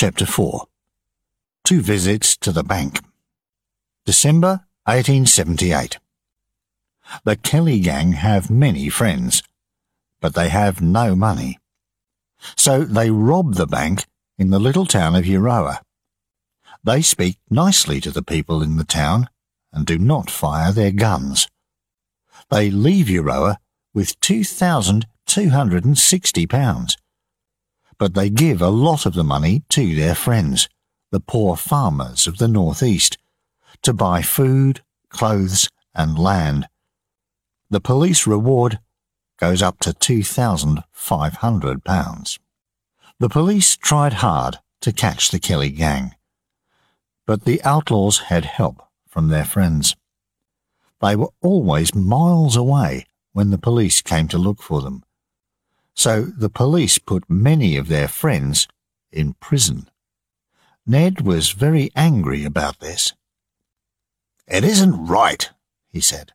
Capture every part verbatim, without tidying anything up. Chapter four. Two Visits to the Bank. December eighteen seventy-eight. The Kelly Gang have many friends, but they have no money. So they rob the bank in the little town of Euroa. They speak nicely to the people in the town and do not fire their guns. They leave Euroa with two thousand two hundred sixty pounds, but they give a lot of the money to their friends, the poor farmers of the northeast, to buy food, clothes and land. The police reward goes up to two thousand five hundred pounds. The police tried hard to catch the Kelly Gang, but the outlaws had help from their friends. They were always miles away when the police came to look for them, so the police put many of their friends in prison. Ned was very angry about this. "It isn't right," he said.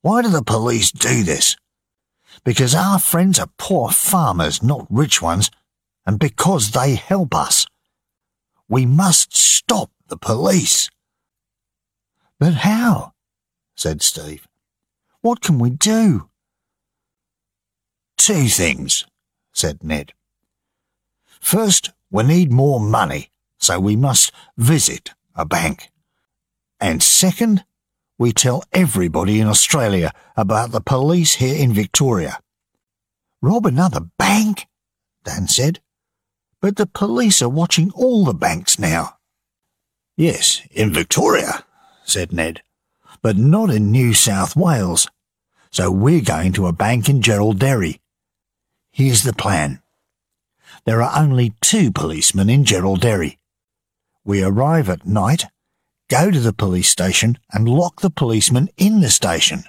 "Why do the police do this? Because our friends are poor farmers, not rich ones, and because they help us. We must stop the police." "But how?" said Steve. "What can we do?" "Two things," said Ned. "First, we need more money, so we must visit a bank. And second, we tell everybody in Australia about the police here in Victoria." "Rob another bank?" Dan said. "But the police are watching all the banks now." "Yes, in Victoria," said Ned, "but not in New South Wales. So we're going to a bank in Geralderry. Here's the plan. There are only two policemen in Geralderry. We arrive at night, go to the police station and lock the policeman in the station.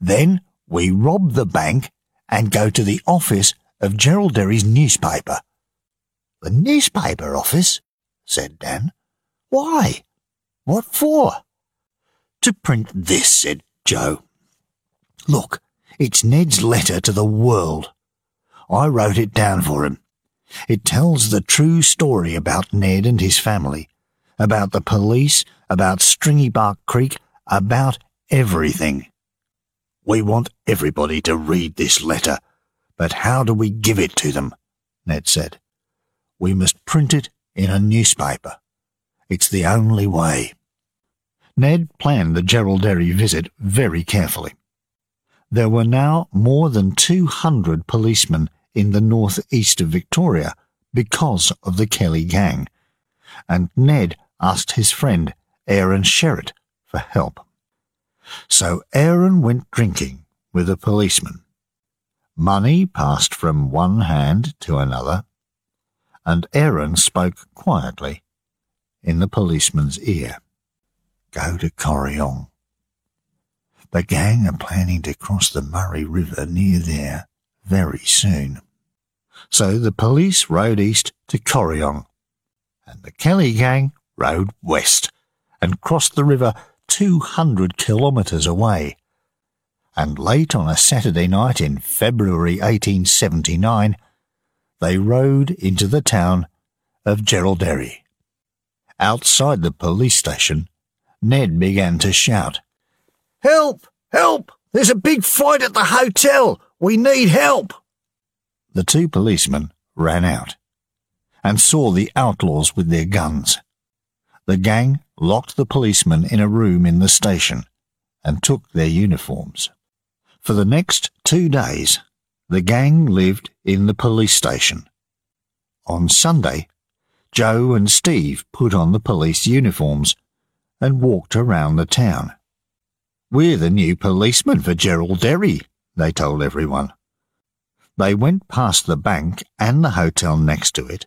Then we rob the bank and go to the office of Geralderry's newspaper." "The newspaper office?" said Dan. "Why? What for?" "To print this," said Joe. "Look, it's Ned's letter to the world. I wrote it down for him. It tells the true story about Ned and his family, about the police, about Stringybark Creek, about everything. We want everybody to read this letter, but how do we give it to them?" Ned said. "We must print it in a newspaper. It's the only way." Ned planned the Geralderry visit very carefully. There were now more than two hundred policemen in the northeast of Victoria because of the Kelly Gang, and Ned asked his friend Aaron Sherritt for help. So Aaron went drinking with a policeman. Money passed from one hand to another, and Aaron spoke quietly in the policeman's ear. "Go to Corryong. The gang are planning to cross the Murray River near there very soon." So the police rode east to Corryong, and the Kelly Gang rode west and crossed the river two hundred kilometres away. And late on a Saturday night in February eighteen seventy-nine, they rode into the town of Geralderry. Outside the police station, Ned began to shout, "Help! Help! There's a big fight at the hotel! We need help!" The two policemen ran out and saw the outlaws with their guns. The gang locked the policemen in a room in the station and took their uniforms. For the next two days, the gang lived in the police station. On Sunday, Joe and Steve put on the police uniforms and walked around the town. "We're the new policemen for Geralderry," they told everyone. They went past the bank and the hotel next to it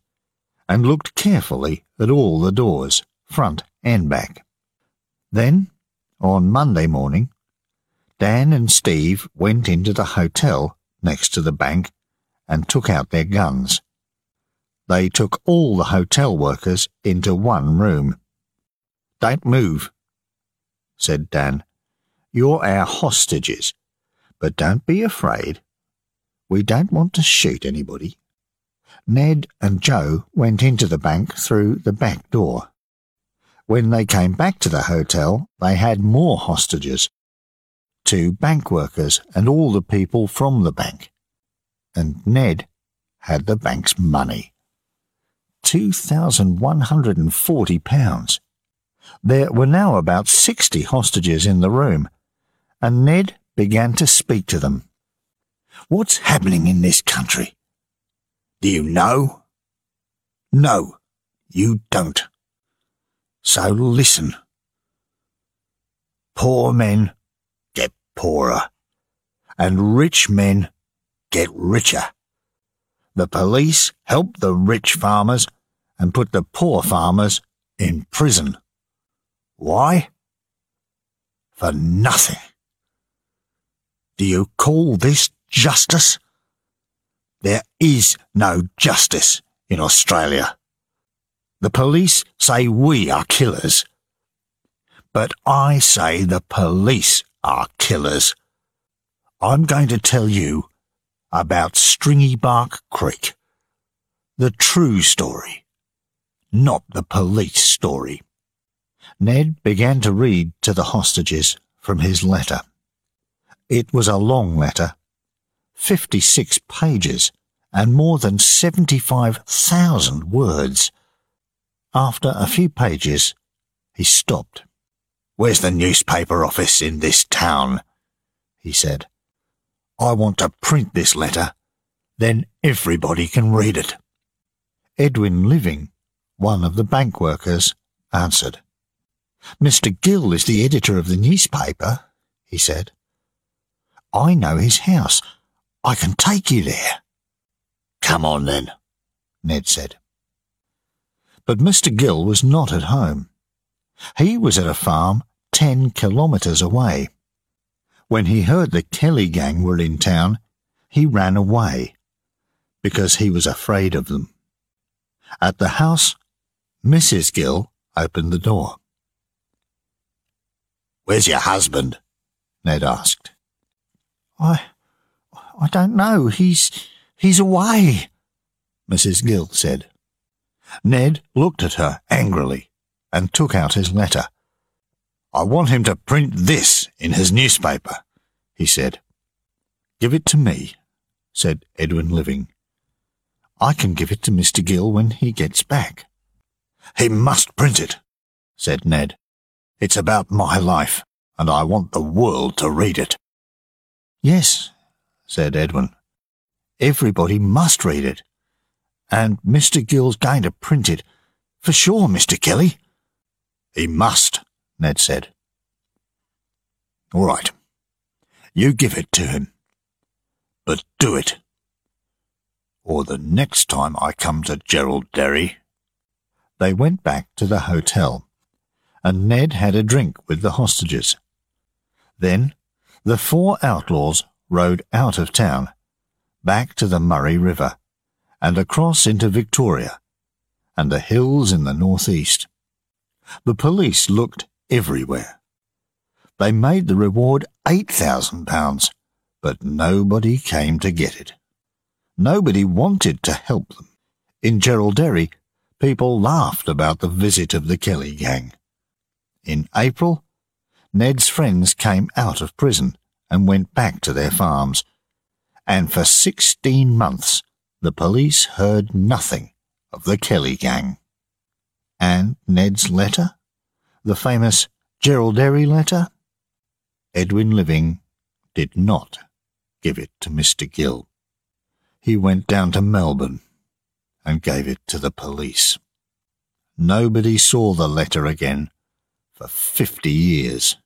and looked carefully at all the doors, front and back. Then, on Monday morning, Dan and Steve went into the hotel next to the bank and took out their guns. They took all the hotel workers into one room. "Don't move," said Dan. "You're our hostages, but don't be afraid. We don't want to shoot anybody. Ned and Joe went into the bank through the back door. When they came back to the hotel, they had more hostages, two bank workers and all the people from the bank. And Ned had the bank's money. two thousand one hundred forty pounds. There were now about sixty hostages in the room, and Ned began to speak to them. "What's happening in this country? Do you know? No, you don't. So listen. Poor men get poorer, and rich men get richer. The police help the rich farmers and put the poor farmers in prison. Why? For nothing. Do you call this justice? There is no justice in Australia. The police say we are killers, but I say the police are killers. I'm going to tell you about Stringybark Creek, the true story, not the police story." Ned began to read to the hostages from his letter. It was a long letter, fifty-six pages and more than seventy-five thousand words. After a few pages, he stopped. "Where's the newspaper office in this town?" he said. "I want to print this letter, then everybody can read it." Edwin Living, one of the bank workers, answered. "Mister Gill is the editor of the newspaper," he said. "I know his house. I can take you there." "Come on then," Ned said. But Mister Gill was not at home. He was at a farm ten kilometres away. When he heard the Kelly gang were in town, he ran away, because he was afraid of them. At the house, Missus Gill opened the door. "Where's your husband?" Ned asked. I I don't know. He's he's away," Missus Gill said. Ned looked at her angrily and took out his letter. "I want him to print this in his newspaper," he said. "Give it to me," said Edwin Living. "I can give it to Mister Gill when he gets back." "He must print it," said Ned. "It's about my life, and I want the world to read it." "Yes," said Edwin. "Everybody must read it. And Mister Gill's going to print it, for sure, Mister Kelly." "He must," Ned said. "All right. You give it to him. But do it, or the next time I come to Geralderry." They went back to the hotel, and Ned had a drink with the hostages. Then the four outlaws rode out of town, back to the Murray River, and across into Victoria, and the hills in the northeast. The police looked everywhere. They made the reward eight thousand pounds, but nobody came to get it. Nobody wanted to help them. In Geralderry, people laughed about the visit of the Kelly gang. In April, Ned's friends came out of prison and went back to their farms, and for sixteen months the police heard nothing of the Kelly gang. And Ned's letter? The famous Geralderry letter? Edwin Living did not give it to Mister Gill. He went down to Melbourne and gave it to the police. Nobody saw the letter again for fifty years.